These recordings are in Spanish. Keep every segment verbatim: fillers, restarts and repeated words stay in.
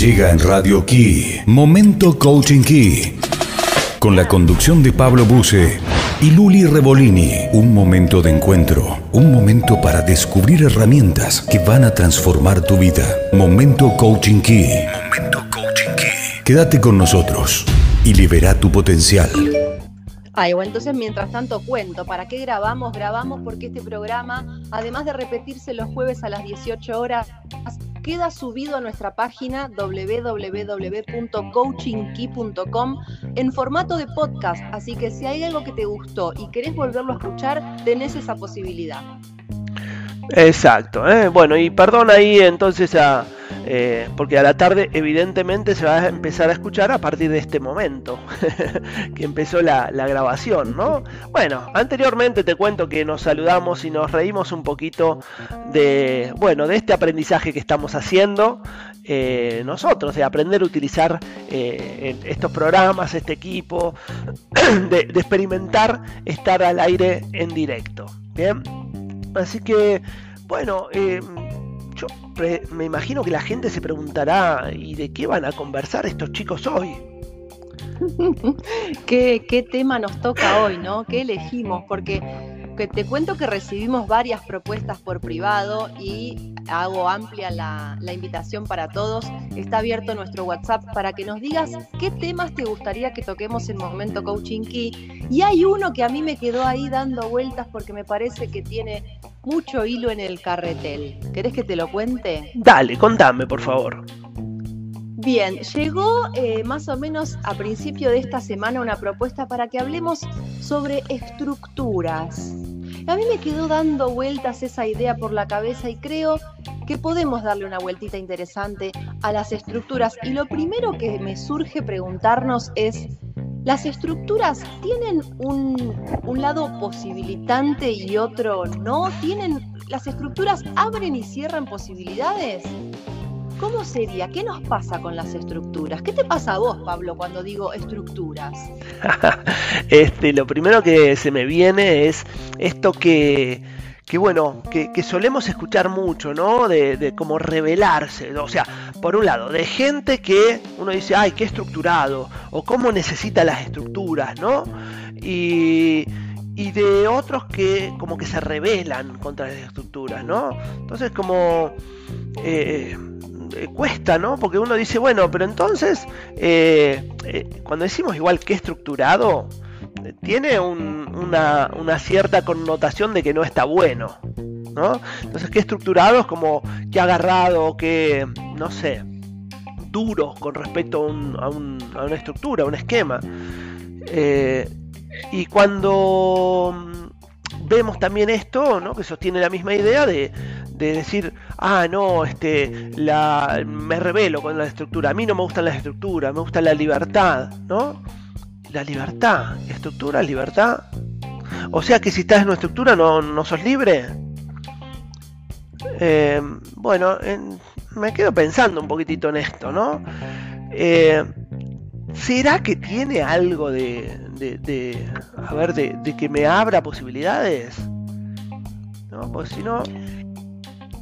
Llega en Radio Key, Momento Coaching Key, con la conducción de Pablo Buse y Luli Rebolini. Un momento de encuentro, un momento para descubrir herramientas que van a transformar tu vida. Momento Coaching Key. Momento Coaching Key. Quédate con nosotros y libera tu potencial. Ay, bueno, entonces mientras tanto cuento, ¿para qué grabamos? Grabamos porque este programa, además de repetirse los jueves a las dieciocho horas, queda subido a nuestra página doble u doble u doble u punto coaching key punto com en formato de podcast, así que si hay algo que te gustó y querés volverlo a escuchar, tenés esa posibilidad. Exacto, ¿eh? Bueno, y perdón ahí entonces a... Eh, porque a la tarde evidentemente se va a empezar a escuchar a partir de este momento que empezó la, la grabación, ¿no? Bueno, anteriormente te cuento que nos saludamos y nos reímos un poquito de, bueno, de este aprendizaje que estamos haciendo eh, nosotros, de aprender a utilizar eh, estos programas, este equipo, de, de experimentar estar al aire en directo, ¿bien? Así que, bueno... Eh, Yo me imagino que la gente se preguntará, ¿y de qué van a conversar estos chicos hoy? ¿Qué, qué tema nos toca hoy, ¿no? ¿Qué elegimos? Porque que te cuento que recibimos varias propuestas por privado y hago amplia la, la invitación para todos. Está abierto nuestro WhatsApp para que nos digas qué temas te gustaría que toquemos en Momento Coaching Key. Y hay uno que a mí me quedó ahí dando vueltas porque me parece que tiene... mucho hilo en el carretel. ¿Querés que te lo cuente? Dale, contame, por favor. Bien, llegó eh, más o menos a principio de esta semana una propuesta para que hablemos sobre estructuras. A mí me quedó dando vueltas esa idea por la cabeza y creo que podemos darle una vueltita interesante a las estructuras. Y lo primero que me surge preguntarnos es... ¿las estructuras tienen un, un lado posibilitante y otro no? ¿Tienen, las estructuras abren y cierran posibilidades? ¿Cómo sería? ¿Qué nos pasa con las estructuras? ¿Qué te pasa a vos, Pablo, cuando digo estructuras? Este, lo primero que se me viene es esto que... que bueno, que, que solemos escuchar mucho, ¿no? De, de como revelarse, o sea, por un lado, de gente que uno dice, ay, qué estructurado, o cómo necesita las estructuras, ¿no? Y, y de otros que como que se rebelan contra las estructuras, ¿no? Entonces como... Eh, cuesta, ¿no? Porque uno dice, bueno, pero entonces, eh, eh, cuando decimos igual que estructurado... tiene un, una, una cierta connotación de que no está bueno, ¿no? Entonces, que estructurado es como que agarrado, que, no sé, duro con respecto a, un, a, un, a una estructura, a un esquema. Eh, y cuando vemos también esto, ¿no? Que sostiene la misma idea de... de decir, ah, no, este, la, me rebelo con la estructura, a mí no me gustan las estructuras, me gusta la libertad, ¿no? La libertad, estructura, libertad. O sea que si estás en una estructura no, no sos libre. Eh, bueno, eh, me quedo pensando un poquitito en esto, ¿no? Eh, ¿Será que tiene algo de, de, de a ver, de, de que me abra posibilidades? No, pues si no...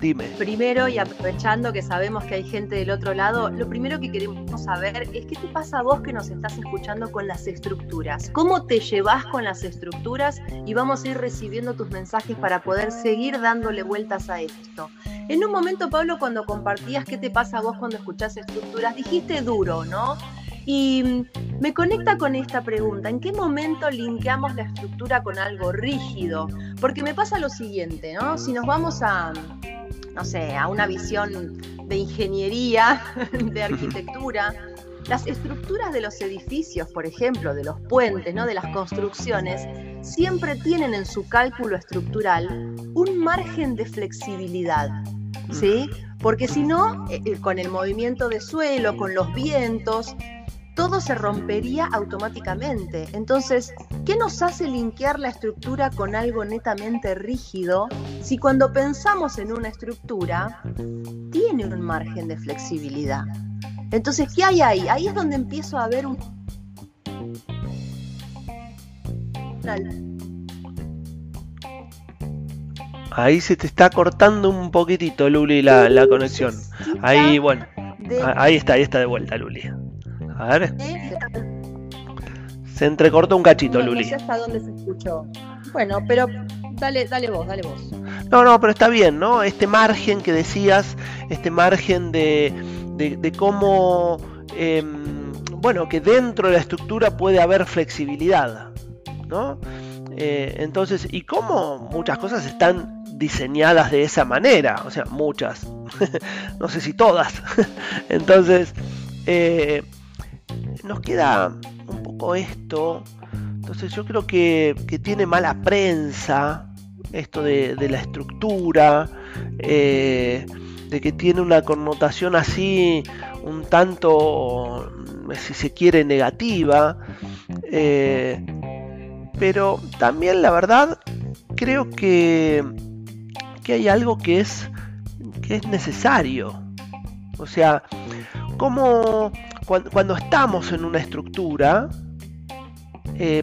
Dime. Primero, y aprovechando que sabemos que hay gente del otro lado, lo primero que queremos saber es qué te pasa a vos que nos estás escuchando con las estructuras. ¿Cómo te llevas con las estructuras? Y vamos a ir recibiendo tus mensajes para poder seguir dándole vueltas a esto. En un momento, Pablo, cuando compartías qué te pasa a vos cuando escuchás estructuras, dijiste duro, ¿no? Y me conecta con esta pregunta, ¿en qué momento linkeamos la estructura con algo rígido? Porque me pasa lo siguiente, ¿no? Si nos vamos a... no sé, a una visión de ingeniería, de arquitectura. Las estructuras de los edificios, por ejemplo, de los puentes, ¿no? De las construcciones, siempre tienen en su cálculo estructural un margen de flexibilidad, ¿sí? Porque si no, con el movimiento de suelo, con los vientos, todo se rompería automáticamente. Entonces, ¿qué nos hace linkear la estructura con algo netamente rígido si cuando pensamos en una estructura tiene un margen de flexibilidad? Entonces, ¿qué hay ahí? Ahí es donde empiezo a ver un... Ahí se te está cortando un poquitito, Luli, la, la conexión. Ahí, bueno. de... Ahí está, ahí está de vuelta, Luli. A ver. Se entrecortó un cachito, no, Luli. No sé hasta dónde se escuchó. Bueno, pero dale, dale vos, dale vos. No, no, pero está bien, ¿no? Este margen que decías, este margen de, de, de cómo, eh, bueno, que dentro de la estructura puede haber flexibilidad, ¿no? Eh, entonces, y cómo muchas cosas están diseñadas de esa manera, o sea, muchas, no sé si todas. Entonces, eh, nos queda un poco esto. Entonces yo creo que, que tiene mala prensa esto de, de la estructura, eh, de que tiene una connotación así un tanto, si se quiere, negativa, eh, pero también la verdad creo que, que hay algo que es, que es necesario. O sea, como cuando, cuando estamos en una estructura, eh,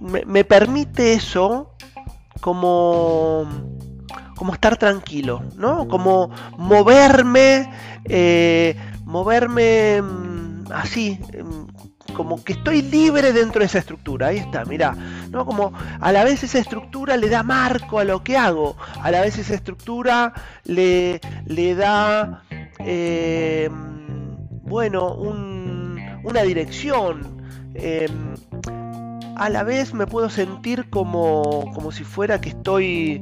me, me permite eso como, como estar tranquilo, ¿no? Como moverme, eh, moverme así, como que estoy libre dentro de esa estructura. Ahí está, mirá, ¿no? Como a la vez esa estructura le da marco a lo que hago, a la vez esa estructura le, le da, eh, bueno, un, una dirección. Eh, a la vez me puedo sentir como, como si fuera que estoy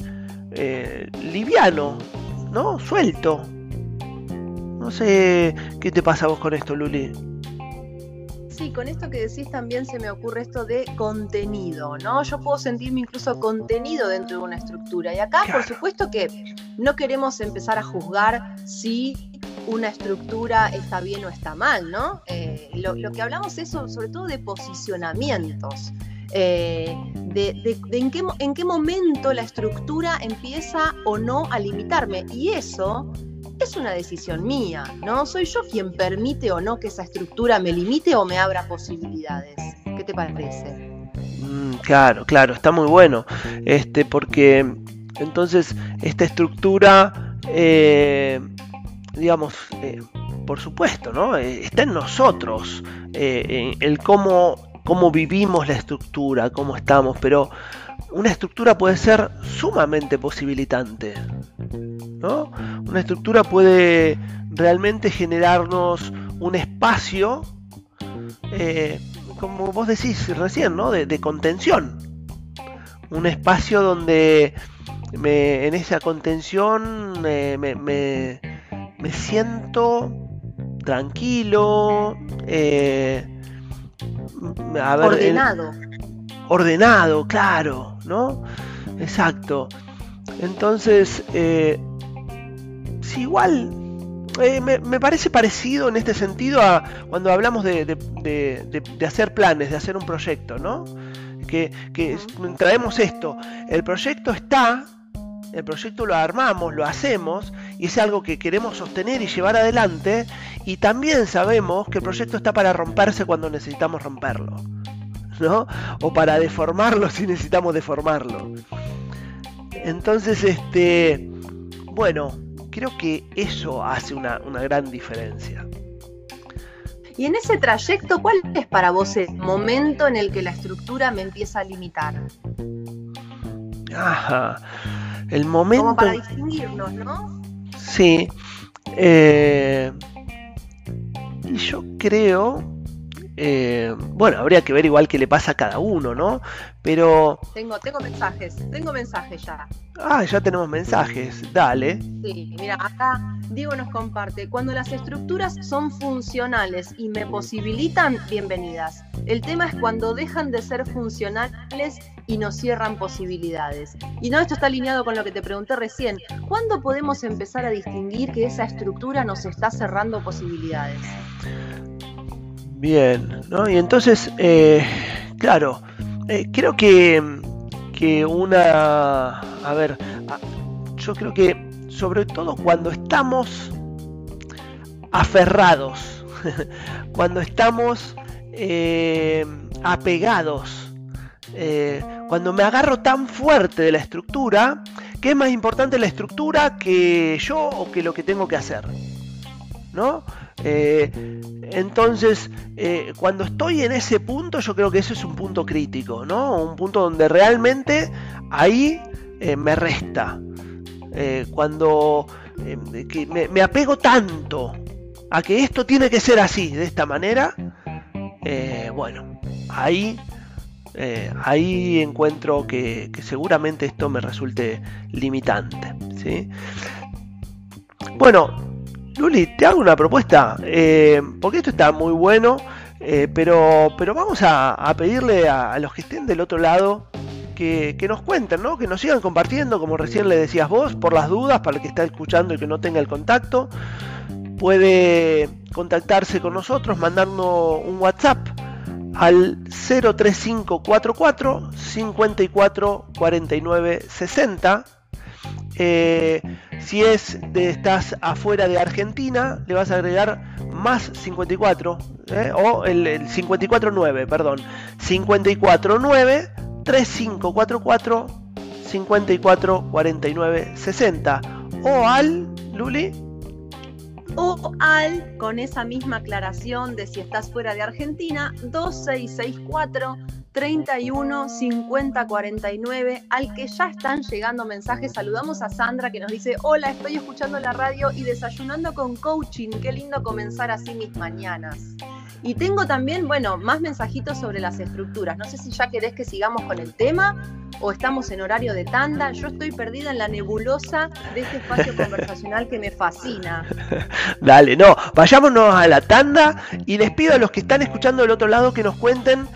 eh, liviano, ¿no? Suelto. No sé qué te pasa a vos con esto, Luli. Sí, con esto que decís también se me ocurre esto de contenido, ¿no? Yo puedo sentirme incluso contenido dentro de una estructura. Y acá, claro, por supuesto que no queremos empezar a juzgar si una estructura está bien o está mal, ¿no? Eh, lo, lo que hablamos es sobre todo de posicionamientos, eh, de, de, de en, qué, en qué momento la estructura empieza o no a limitarme. Y eso es una decisión mía, ¿no? Soy yo quien permite o no que esa estructura me limite o me abra posibilidades. ¿Qué te parece? Mm, claro, claro, está muy bueno. Este, porque entonces esta estructura, eh, digamos, eh, por supuesto, ¿no? Eh, está en nosotros, eh, el cómo, cómo vivimos la estructura, cómo estamos, pero una estructura puede ser sumamente posibilitante, ¿no? Una estructura puede realmente generarnos un espacio, eh, como vos decís recién, ¿no? De, de contención. Un espacio donde me, en esa contención eh, me... me me siento tranquilo, eh, a ver, ordenado. El, ordenado, claro, ¿no? Exacto. Entonces, eh, si igual, eh, me, me parece parecido en este sentido a cuando hablamos de, de, de, de, de hacer planes, de hacer un proyecto, ¿no? Que, que traemos esto. El proyecto está... El proyecto lo armamos, lo hacemos, y es algo que queremos sostener y llevar adelante, y también sabemos que el proyecto está para romperse cuando necesitamos romperlo, ¿no? O para deformarlo si necesitamos deformarlo. Entonces, este, bueno, creo que eso hace una, una gran diferencia. Y en ese trayecto, ¿cuál es para vos el momento en el que la estructura me empieza a limitar? Ajá. El momento... Como para distinguirnos, ¿no? Sí. Eh, y yo creo... Eh, bueno, habría que ver igual qué le pasa a cada uno, ¿no? Pero... Tengo, tengo mensajes, tengo mensajes ya. Ah, ya tenemos mensajes, dale. Sí, mira, acá Diego nos comparte. Cuando las estructuras son funcionales y me posibilitan, bienvenidas. El tema es cuando dejan de ser funcionales y nos cierran posibilidades. Y no, esto está alineado con lo que te pregunté recién. ¿Cuándo podemos empezar a distinguir que esa estructura nos está cerrando posibilidades? Bien, ¿no? Y entonces, eh, claro, eh, creo que, que una... A ver, yo creo que sobre todo cuando estamos aferrados, cuando estamos eh, apegados, eh, cuando me agarro tan fuerte de la estructura, que es más importante la estructura que yo o que lo que tengo que hacer, ¿no? Eh, entonces, eh, cuando estoy en ese punto, yo creo que eso es un punto crítico, ¿no? Un punto donde realmente ahí eh, me resta. Eh, cuando eh, que me, me apego tanto a que esto tiene que ser así, de esta manera, eh, bueno, ahí... Eh, ahí encuentro que, que seguramente esto me resulte limitante, ¿sí? Bueno, Luli, te hago una propuesta, eh, porque esto está muy bueno, eh, pero, pero vamos a, a pedirle a, a los que estén del otro lado que, que nos cuenten, ¿no? Que nos sigan compartiendo, como recién le decías vos, por las dudas, para el que está escuchando y que no tenga el contacto, puede contactarse con nosotros mandando un WhatsApp al cero tres cinco cuatro cuatro cinco cuatro cuarenta y nueve sesenta. Eh, si es de estás afuera de Argentina, le vas a agregar más cincuenta y cuatro, eh, o el, el cincuenta y cuatro nueve, perdón, cincuenta y cuatro nueve treinta y cinco cuarenta y cuatro cincuenta y cuatro cuarenta y nueve sesenta, o al Luli, o al, con esa misma aclaración de si estás fuera de Argentina, dos seis seis cuatro treinta y uno cincuenta cuarenta y nueve, al que ya están llegando mensajes. Saludamos a Sandra, que nos dice: hola, estoy escuchando la radio y desayunando con coaching, qué lindo comenzar así mis mañanas. Y tengo también, bueno, más mensajitos sobre las estructuras. No sé si ya querés que sigamos con el tema o estamos en horario de tanda. Yo estoy perdida en la nebulosa de este espacio conversacional que me fascina. Dale, no, vayámonos a la tanda y les pido a los que están escuchando del otro lado que nos cuenten,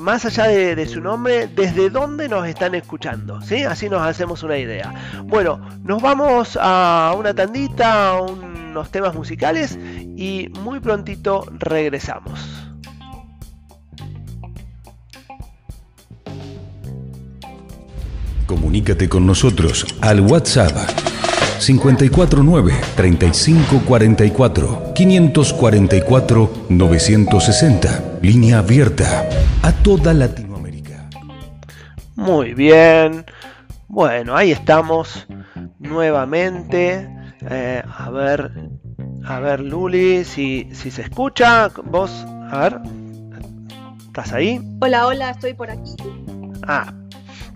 más allá de, de su nombre, desde dónde nos están escuchando, ¿sí? Así nos hacemos una idea. Bueno, nos vamos a una tandita, a un... unos temas musicales y muy prontito regresamos. Comunícate con nosotros al WhatsApp cinco cuatro nueve treinta y cinco cuarenta y cuatro quinientos cuarenta y cuatro novecientos sesenta, línea abierta a toda Latinoamérica. Muy bien, bueno, ahí estamos nuevamente. Eh, a ver, a ver, Luli, si, si se escucha, vos, a ver, ¿estás ahí? Hola, hola, estoy por aquí. Ah,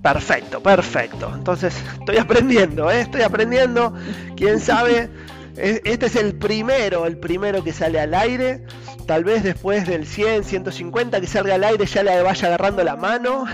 perfecto, perfecto. Entonces, estoy aprendiendo, ¿eh? Estoy aprendiendo. Quién sabe, este es el primero, el primero que sale al aire. Tal vez después del cien, ciento cincuenta que salga al aire ya le vaya agarrando la mano.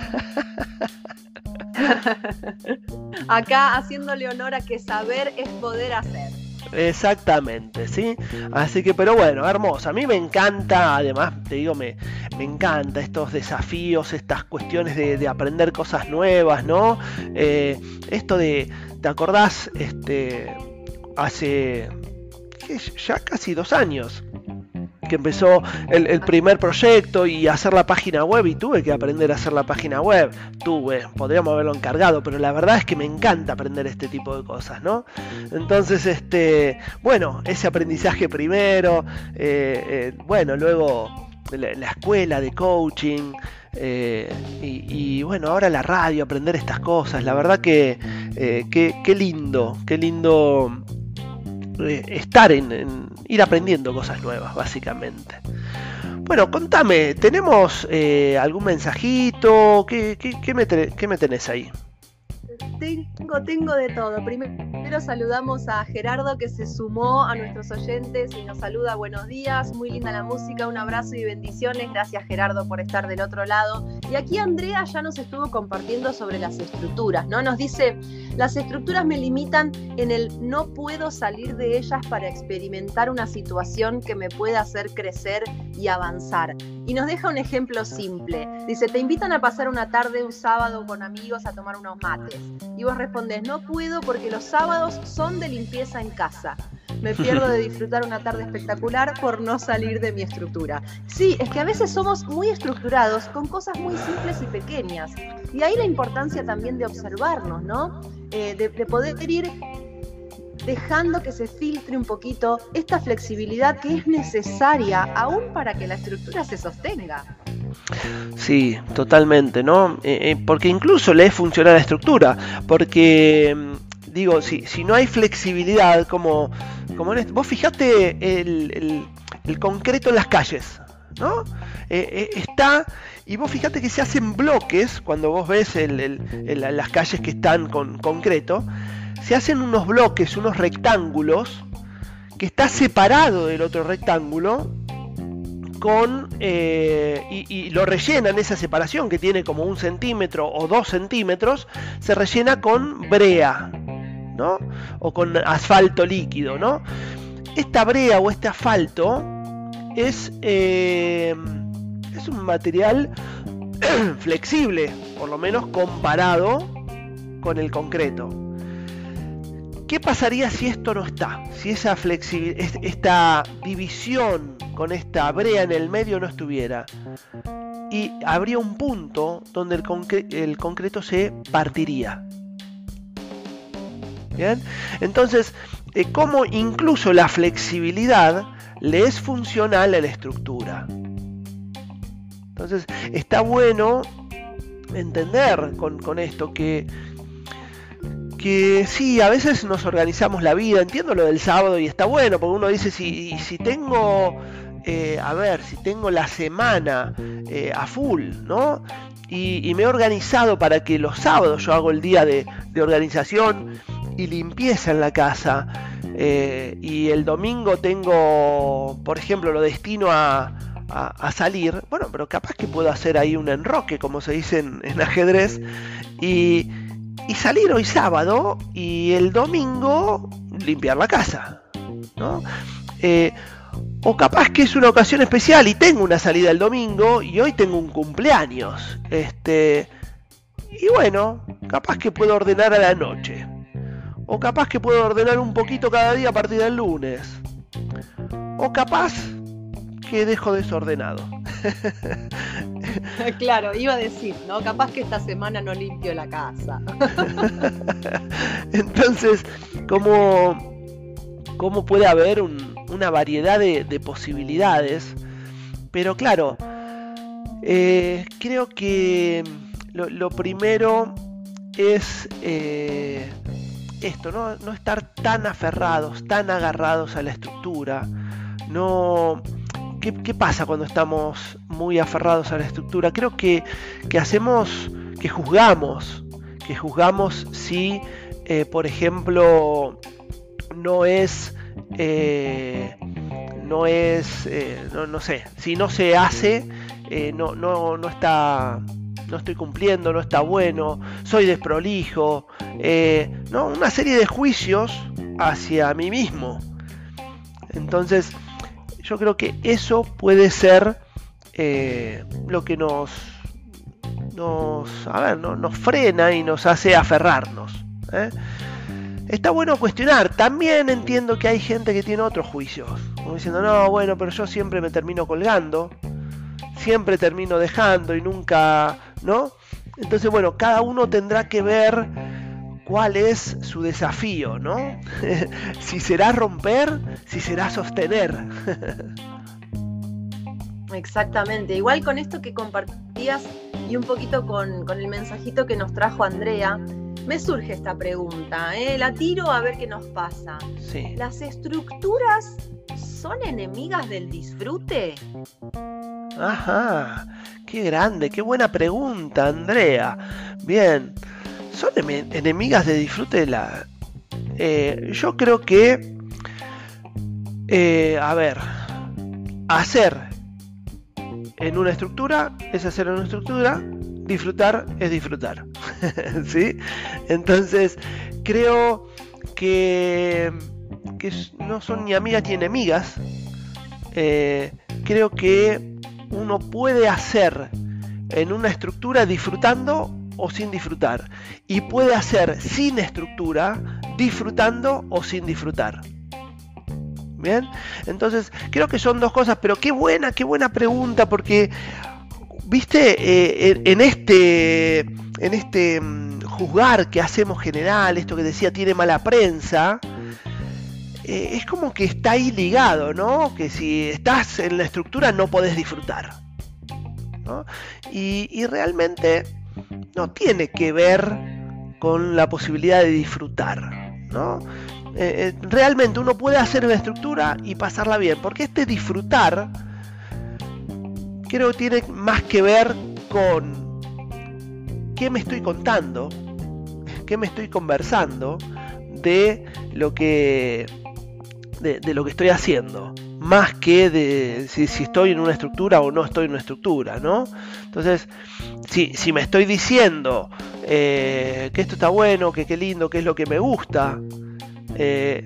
Acá haciéndole honor a que saber es poder hacer. Exactamente, sí. Así que, pero bueno, hermoso. A mí me encanta, además, te digo, me, me encanta estos desafíos, estas cuestiones de, de aprender cosas nuevas, ¿no? Eh, esto de, ¿te acordás? Este, hace ya casi dos años que empezó el, el primer proyecto y hacer la página web, y tuve que aprender a hacer la página web. Tuve, podríamos haberlo encargado, pero la verdad es que me encanta aprender este tipo de cosas, ¿no? Entonces, este, bueno, ese aprendizaje primero, eh, eh, bueno, luego la, la escuela de coaching, eh, y, y bueno, ahora la radio, aprender estas cosas. La verdad que eh, qué que lindo, qué lindo estar en, en ir aprendiendo cosas nuevas, básicamente. Bueno, contame, ¿tenemos eh, algún mensajito? ¿Qué, qué, qué, me te, ¿Qué me tenés ahí? Tengo, tengo de todo. Primero saludamos a Gerardo, que se sumó a nuestros oyentes y nos saluda. Buenos días, muy linda la música, un abrazo y bendiciones. Gracias, Gerardo, por estar del otro lado. Y aquí Andrea ya nos estuvo compartiendo sobre las estructuras, ¿no? Nos dice: las estructuras me limitan en el no puedo salir de ellas para experimentar una situación que me pueda hacer crecer y avanzar. Y nos deja un ejemplo simple. Dice: te invitan a pasar una tarde, un sábado, con amigos a tomar unos mates. Y vos respondes: no puedo porque los sábados son de limpieza en casa. Me pierdo de disfrutar una tarde espectacular por no salir de mi estructura. Sí, es que a veces somos muy estructurados con cosas muy simples y pequeñas. Y ahí la importancia también de observarnos, ¿no? Eh, de, de poder ir dejando que se filtre un poquito esta flexibilidad que es necesaria aún para que la estructura se sostenga. Sí, totalmente, ¿no? Eh, eh, porque incluso le es funcional a la estructura, porque digo, si, si no hay flexibilidad, como, como en esto, vos fijate el, el, el concreto en las calles, ¿no? Eh, eh, está, y vos fijate que se hacen bloques, cuando vos ves el, el, el, las calles que están con concreto, se hacen unos bloques, unos rectángulos, que está separado del otro rectángulo, con eh, y, y lo rellenan, esa separación que tiene como un centímetro o dos centímetros, se rellena con brea, ¿no? O con asfalto líquido, ¿no? Esta brea o este asfalto es, eh, es un material flexible, por lo menos comparado con el concreto. ¿Qué pasaría si esto no está? Si esa flexibilidad, esta división con esta brea en el medio no estuviera. Y habría un punto donde el, concre- el concreto se partiría. ¿Bien? Entonces, eh, como incluso la flexibilidad le es funcional a la estructura. Entonces, está bueno entender con, con esto que... que sí, a veces nos organizamos la vida, entiendo lo del sábado y está bueno, porque uno dice, si, si tengo, eh, a ver, si tengo la semana eh, a full, ¿no? Y, y me he organizado para que los sábados yo hago el día de, de organización y limpieza en la casa, eh, y el domingo tengo, por ejemplo, lo destino a... A, a salir, bueno, pero capaz que puedo hacer ahí un enroque, como se dice en, en ajedrez, y, y salir hoy sábado y el domingo limpiar la casa, ¿no? Eh, o capaz que es una ocasión especial y tengo una salida el domingo y hoy tengo un cumpleaños, este, y bueno, capaz que puedo ordenar a la noche, o capaz que puedo ordenar un poquito cada día a partir del lunes, o capaz que dejo desordenado. Claro, iba a decir, ¿no? Capaz que esta semana no limpio la casa. Entonces, como, como puede haber un, una variedad de, de posibilidades, pero claro, eh, creo que lo, lo primero es eh, esto, ¿no? No estar tan aferrados, tan agarrados a la estructura, no... ¿Qué, ¿Qué pasa cuando estamos muy aferrados a la estructura? Creo que, que hacemos, que juzgamos, que juzgamos si, eh, por ejemplo, no es, eh, no es, eh, no, no sé, si no se hace, eh, no, no, no está, no estoy cumpliendo, no está bueno, soy desprolijo, eh, no, una serie de juicios hacia mí mismo. Entonces, yo creo que eso puede ser eh, lo que nos, nos, a ver, no, nos frena y nos hace aferrarnos, ¿eh? Está bueno cuestionar. También entiendo que hay gente que tiene otros juicios, como diciendo, no, bueno, pero yo siempre me termino colgando, siempre termino dejando y nunca, ¿no? Entonces, bueno, cada uno tendrá que ver cuál es su desafío, ¿no? Si será romper, si será sostener. Exactamente. Igual con esto que compartías y un poquito con, con el mensajito que nos trajo Andrea, me surge esta pregunta, ¿eh? La tiro a ver qué nos pasa. Sí. ¿Las estructuras son enemigas del disfrute? Ajá. Qué grande, qué buena pregunta, Andrea. Bien. ¿Son enemigas de disfrute de la...? Eh, yo creo que... Eh, a ver... Hacer en una estructura es hacer en una estructura. Disfrutar es disfrutar. ¿Sí? Entonces, creo que... Que no son ni amigas ni enemigas. Eh, creo que uno puede hacer en una estructura disfrutando o sin disfrutar, y puede hacer sin estructura, disfrutando o sin disfrutar. Bien, entonces creo que son dos cosas, pero qué buena, qué buena pregunta, porque viste, eh, en este, en este juzgar que hacemos general, esto que decía tiene mala prensa, eh, es como que está ahí ligado, ¿no? Que si estás en la estructura no podés disfrutar, ¿no? Y, y realmente no tiene que ver con la posibilidad de disfrutar. ¿no? Eh, eh, realmente uno puede hacer una estructura y pasarla bien, porque este disfrutar creo que tiene más que ver con qué me estoy contando, qué me estoy conversando de lo que de, de lo que estoy haciendo, más que de si, si estoy en una estructura o no estoy en una estructura, ¿no? Entonces, si, si me estoy diciendo eh, que esto está bueno, que qué lindo, que es lo que me gusta, eh,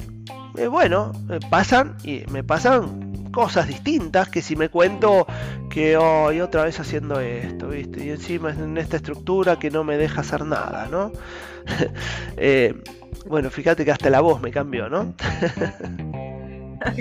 eh, bueno, me pasan y me pasan cosas distintas que si me cuento que hoy oh, otra vez haciendo esto, ¿viste? Y encima en esta estructura que no me deja hacer nada, ¿no? eh, bueno, fíjate que hasta la voz me cambió, ¿no?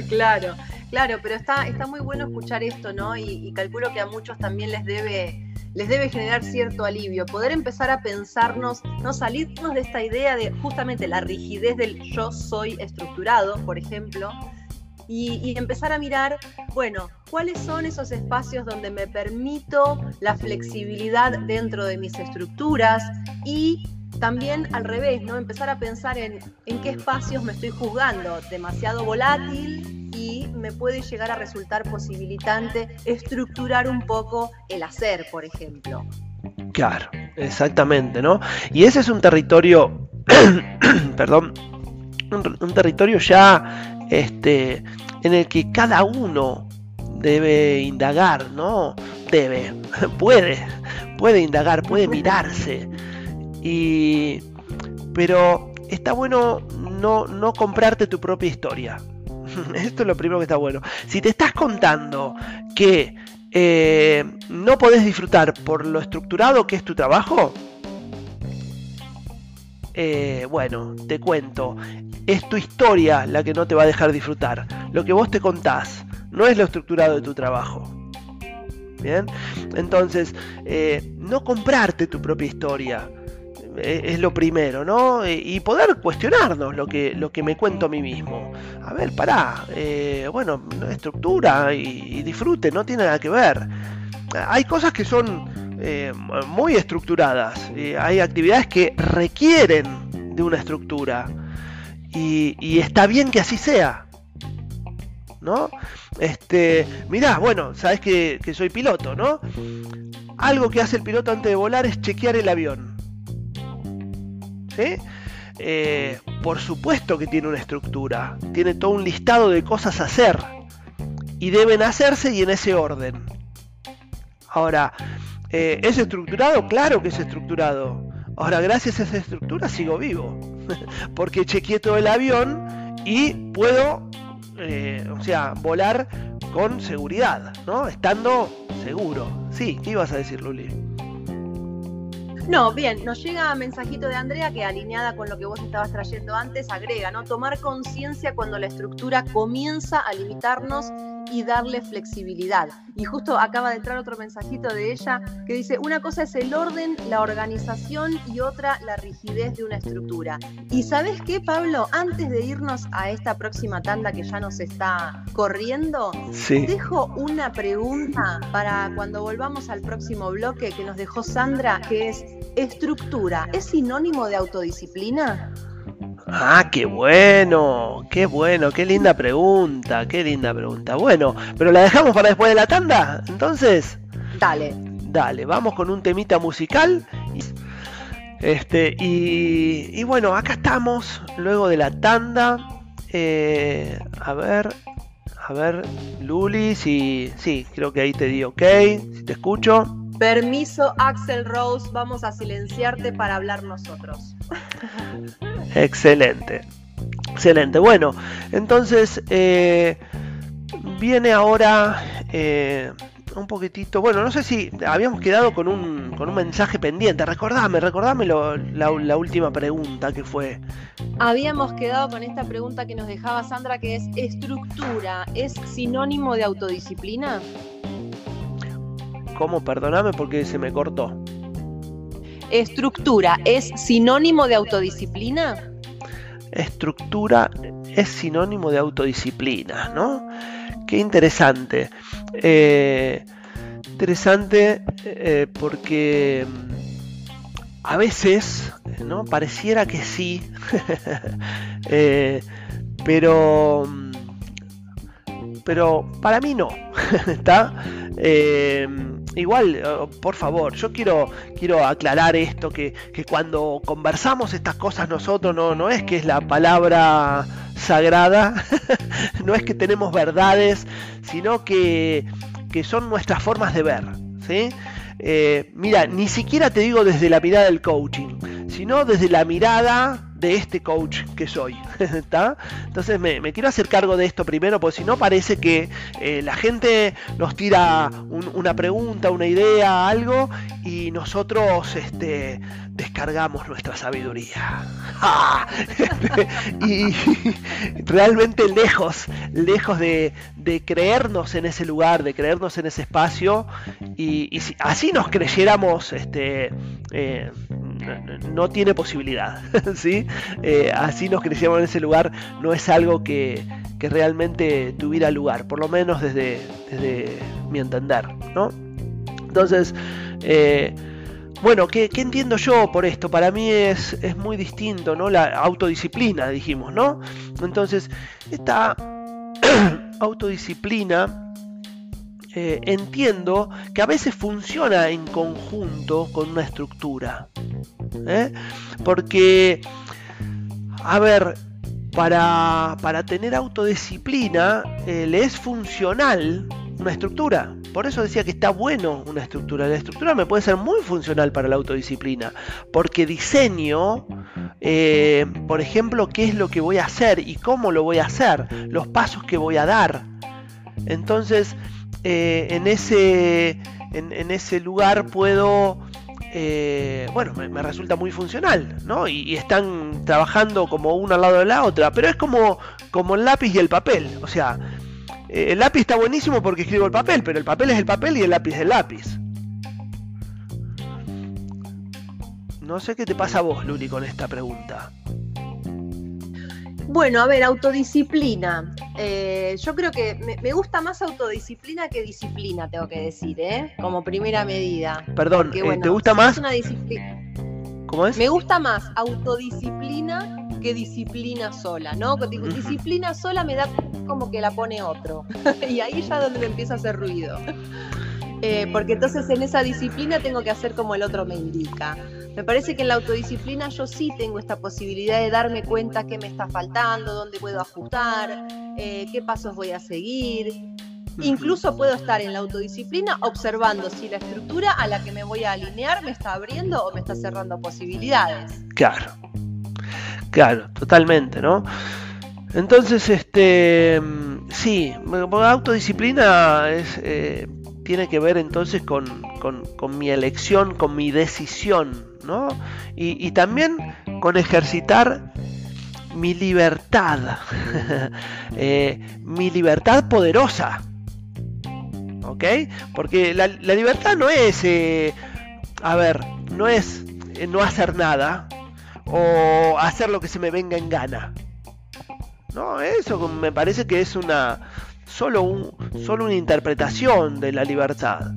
Claro, claro, pero está, está muy bueno escuchar esto, ¿no? Y, y calculo que a muchos también les debe, les debe generar cierto alivio, poder empezar a pensarnos, no salirnos de esta idea de justamente la rigidez del yo soy estructurado, por ejemplo, y, y empezar a mirar, bueno, ¿cuáles son esos espacios donde me permito la flexibilidad dentro de mis estructuras? Y también al revés, ¿no? Empezar a pensar en, en qué espacios me estoy juzgando, demasiado volátil, y me puede llegar a resultar posibilitante estructurar un poco el hacer, por ejemplo. Claro, exactamente, ¿no? Y ese es un territorio, perdón, un, un territorio ya este, en el que cada uno debe indagar, ¿no? Debe, puede, puede indagar, puede mirarse. Y, pero está bueno no, no comprarte tu propia historia. Esto es lo primero que está bueno. Si te estás contando que eh, no podés disfrutar por lo estructurado que es tu trabajo, eh, bueno, te cuento, es tu historia la que no te va a dejar disfrutar. Lo que vos te contás no es lo estructurado de tu trabajo. ¿Bien? Entonces, eh, no comprarte tu propia historia es lo primero, ¿no? Y poder cuestionarnos lo que, lo que me cuento a mí mismo. A ver, pará, eh, bueno, estructura y, y disfrute, no tiene nada que ver. Hay cosas que son eh, muy estructuradas, eh, hay actividades que requieren de una estructura y, y está bien que así sea, ¿no? Este, mirá, bueno, sabés que, que soy piloto, ¿no? Algo que hace el piloto antes de volar es chequear el avión. ¿Sí? Eh, por supuesto que tiene una estructura, tiene todo un listado de cosas a hacer y deben hacerse y en ese orden. Ahora, eh, ¿es estructurado? Claro que es estructurado. Ahora, gracias a esa estructura sigo vivo porque chequeé todo el avión y puedo eh, o sea, volar con seguridad, ¿no? Estando seguro. Sí, ¿qué ibas a decir, Luli? No, bien, nos llega un mensajito de Andrea que, alineada con lo que vos estabas trayendo antes, agrega, ¿no? Tomar conciencia cuando la estructura comienza a limitarnos y darle flexibilidad. Y justo acaba de entrar otro mensajito de ella que dice, una cosa es el orden, la organización y otra la rigidez de una estructura. ¿Y sabés qué, Pablo? Antes de irnos a esta próxima tanda que ya nos está corriendo, sí, dejo una pregunta para cuando volvamos al próximo bloque que nos dejó Sandra, que es, ¿estructura es sinónimo de autodisciplina? Ah, qué bueno, qué bueno, qué linda pregunta, qué linda pregunta. Bueno, pero la dejamos para después de la tanda, entonces. Dale. Dale, vamos con un temita musical. Este, y, y bueno, acá estamos, luego de la tanda. Eh, a ver, a ver, Luli, si, sí, creo que ahí te di ok, si te escucho. Permiso, Axel Rose, vamos a silenciarte para hablar nosotros. Excelente, excelente. Bueno, entonces eh, viene ahora eh, un poquitito. Bueno, no sé si habíamos quedado con un, con un mensaje pendiente. Recordame, recordame lo, la, la última pregunta que fue. Habíamos quedado con esta pregunta que nos dejaba Sandra, que es: ¿estructura es sinónimo de autodisciplina? ¿Cómo? Perdóname porque se me cortó. ¿Estructura es sinónimo de autodisciplina? Estructura es sinónimo de autodisciplina, ¿no? Qué interesante. Eh, interesante eh, porque a veces, ¿no? Pareciera que sí, eh, pero, pero para mí no, ¿está? Eh, Igual, por favor, yo quiero quiero aclarar esto, que, que cuando conversamos estas cosas nosotros no, no es que es la palabra sagrada, no es que tenemos verdades, sino que, que son nuestras formas de ver, ¿sí? Eh, mira, ni siquiera te digo desde la mirada del coaching, sino desde la mirada de este coach que soy, ¿está? Entonces me, me quiero hacer cargo de esto primero, porque si no parece que eh, la gente nos tira un, una pregunta, una idea, algo, y nosotros este, descargamos nuestra sabiduría. ¡Ah! Y realmente lejos, lejos de, de creernos en ese lugar, de creernos en ese espacio, y, y si así nos creyéramos, este, eh, no, no tiene posibilidad, ¿sí? Eh, así nos crecíamos en ese lugar, no es algo que, que realmente tuviera lugar, por lo menos desde, desde mi entender, ¿no? Entonces, eh, bueno, ¿qué, ¿qué entiendo yo por esto? Para mí es, es muy distinto, ¿no? La autodisciplina, dijimos, ¿no? Entonces, esta autodisciplina, eh, entiendo que a veces funciona en conjunto con una estructura, ¿eh? Porque... A ver, para, para tener autodisciplina eh, le es funcional una estructura. Por eso decía que está bueno una estructura. La estructura me puede ser muy funcional para la autodisciplina. Porque diseño, eh, por ejemplo, qué es lo que voy a hacer y cómo lo voy a hacer. Los pasos que voy a dar. Entonces, eh, en, ese, en, en ese lugar puedo... Eh, bueno, me, me resulta muy funcional, ¿no? Y, y están trabajando como una al lado de la otra, pero es como, como el lápiz y el papel. O sea, eh, el lápiz está buenísimo porque escribo el papel, pero el papel es el papel y el lápiz es el lápiz. No sé qué te pasa a vos, Luli, con esta pregunta. Bueno, a ver, autodisciplina. Eh, yo creo que me, me gusta más autodisciplina que disciplina, tengo que decir, ¿eh? Como primera medida. Perdón, porque, bueno, ¿te gusta si más? Una disciplina. ¿Cómo es? Me gusta más autodisciplina que disciplina sola, ¿no? Uh-huh. Disciplina sola me da como que la pone otro. Y ahí ya es donde me empieza a hacer ruido. Eh, porque entonces en esa disciplina tengo que hacer como el otro me indica. Me parece que en la autodisciplina yo sí tengo esta posibilidad de darme cuenta qué me está faltando, dónde puedo ajustar, eh, qué pasos voy a seguir. Incluso puedo estar en la autodisciplina observando si la estructura a la que me voy a alinear me está abriendo o me está cerrando posibilidades. Claro, claro, totalmente, ¿no? Entonces, este, sí, autodisciplina es... Eh, tiene que ver entonces con, con, con mi elección, con mi decisión, ¿no? Y, y también con ejercitar mi libertad, eh, mi libertad poderosa, ¿ok? Porque la, la libertad no es, eh, a ver, no es eh, no hacer nada o hacer lo que se me venga en gana, ¿no? Eso me parece que es una... Solo, un, solo una interpretación de la libertad.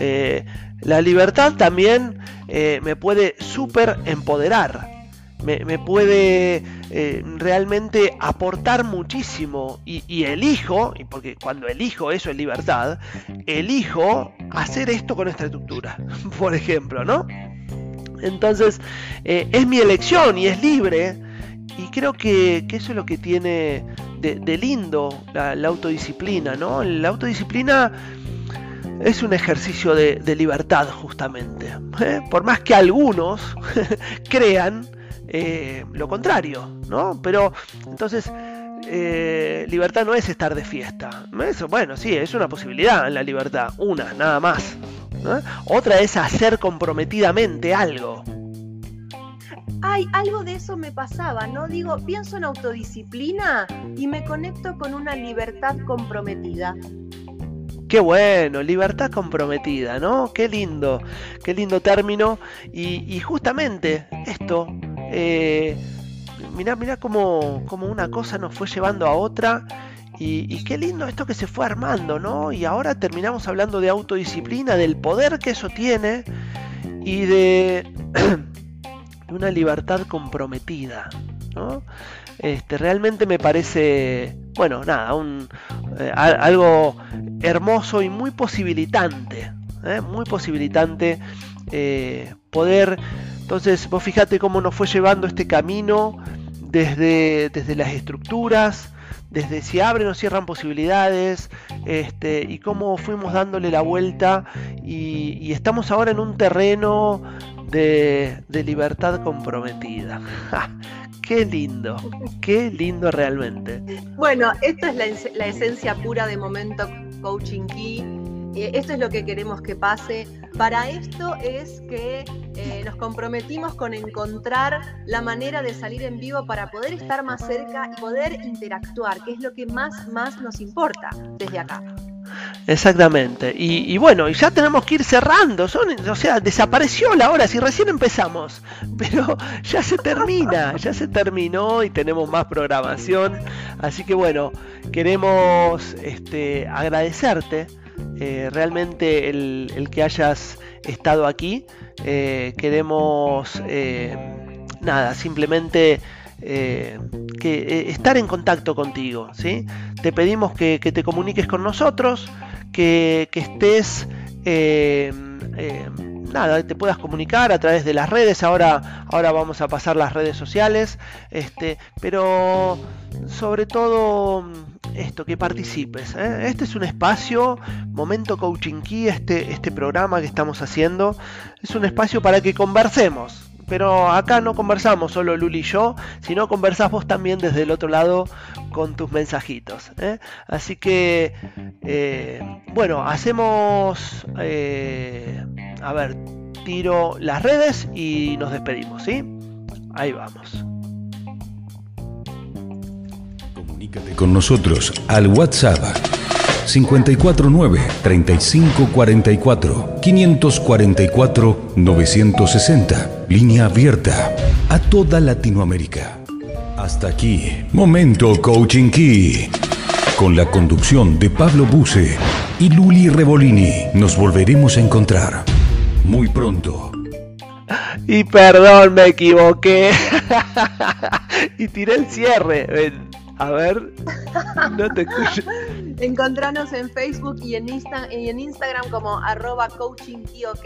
Eh, la libertad también eh, me puede súper empoderar, me, me puede eh, realmente aportar muchísimo y, y elijo, y porque cuando elijo eso es libertad, elijo hacer esto con esta estructura, por ejemplo, ¿no? Entonces eh, es mi elección y es libre y creo que, que eso es lo que tiene... De, de lindo la, la autodisciplina, ¿no? La autodisciplina es un ejercicio de, de libertad justamente, ¿eh? Por más que algunos crean eh, lo contrario, ¿no? Pero entonces eh, libertad no es estar de fiesta, eso, bueno, sí, es una posibilidad en la libertad, una, nada más, ¿eh? Otra es hacer comprometidamente algo. Ay, algo de eso me pasaba, ¿no? Digo, pienso en autodisciplina y me conecto con una libertad comprometida. Qué bueno, libertad comprometida, ¿no? Qué lindo, qué lindo término. Y, y justamente esto, eh, mirá, mirá cómo, cómo una cosa nos fue llevando a otra. Y, y qué lindo esto que se fue armando, ¿no? Y ahora terminamos hablando de autodisciplina, del poder que eso tiene y de... de una libertad comprometida, ¿no? Este, realmente me parece, bueno, nada, un, eh, algo hermoso y muy posibilitante, ¿eh? muy posibilitante eh, poder. Entonces, vos fijate cómo nos fue llevando este camino desde, desde las estructuras, desde si abren o cierran posibilidades, este, y cómo fuimos dándole la vuelta, y, y estamos ahora en un terreno de, de libertad comprometida. Qué lindo, qué lindo realmente. Bueno, esta es la, la esencia pura de Momento Coaching Key. Esto es lo que queremos que pase. Para esto es que eh, nos comprometimos con encontrar la manera de salir en vivo para poder estar más cerca y poder interactuar, que es lo que más, más nos importa desde acá. Exactamente, y, y bueno, y ya tenemos que ir cerrando, son, o sea, desapareció la hora, si recién empezamos, pero ya se termina, ya se terminó y tenemos más programación, así que bueno, queremos este, agradecerte eh, realmente el, el que hayas estado aquí, eh, queremos eh, nada, simplemente... Eh, que eh, estar en contacto contigo, ¿sí? Te pedimos que, que te comuniques con nosotros, que, que estés eh, eh, nada, te puedas comunicar a través de las redes. Ahora, ahora vamos a pasar las redes sociales, este, pero sobre todo esto, que participes, ¿eh? Este es un espacio, Momento Coaching Key, este, este programa que estamos haciendo, es un espacio para que conversemos. Pero acá no conversamos solo Luli y yo, sino conversás vos también desde el otro lado con tus mensajitos, ¿eh? Así que, eh, bueno, hacemos, eh, a ver, tiro las redes y nos despedimos, ¿sí? Ahí vamos. Comunícate con nosotros al WhatsApp cinco cuatro nueve, tres cinco cuatro cuatro, cinco cuatro cuatro, nueve seis cero, línea abierta a toda Latinoamérica. Hasta aquí, Momento Coaching Key, con la conducción de Pablo Buse y Luli Rebolini. Nos volveremos a encontrar muy pronto. Y perdón, me equivoqué y tiré el cierre. Ven. A ver, no te escucho. Encontranos en Facebook y en, Insta, y en Instagram como arroba coachingkeyok.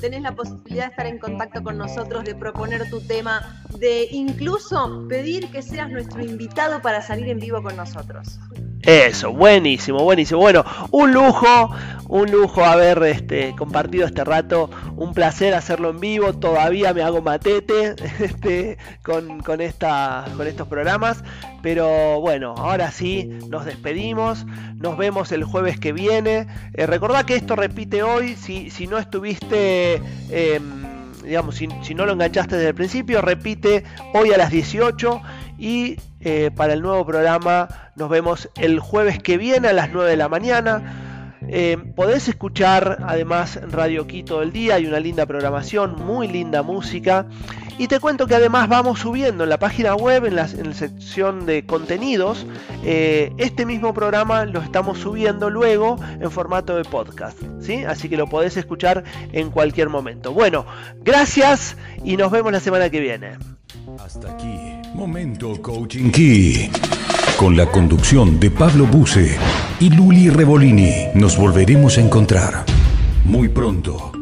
Tenés la posibilidad de estar en contacto con nosotros, de proponer tu tema, de incluso pedir que seas nuestro invitado para salir en vivo con nosotros. Eso, buenísimo, buenísimo. Bueno, un lujo, un lujo haber este, compartido este rato. Un placer hacerlo en vivo. Todavía me hago matete este, con, con, esta, con estos programas. Pero bueno, ahora sí, nos despedimos. Nos vemos el jueves que viene. Eh, recordá que esto repite hoy. Si, si no estuviste... Eh, digamos, si, si no lo enganchaste desde el principio, repite hoy a las dieciocho y eh, para el nuevo programa nos vemos el jueves que viene a las nueve de la mañana. Eh, podés escuchar además Radio Key todo el día, hay una linda programación, muy linda música. Y te cuento que además vamos subiendo en la página web, en la, en la sección de contenidos, eh, este mismo programa lo estamos subiendo luego en formato de podcast, ¿sí? Así que lo podés escuchar en cualquier momento. Bueno, gracias y nos vemos la semana que viene. Hasta aquí, Momento Coaching Key, con la conducción de Pablo Buse y Luli Rebolini. Nos volveremos a encontrar muy pronto.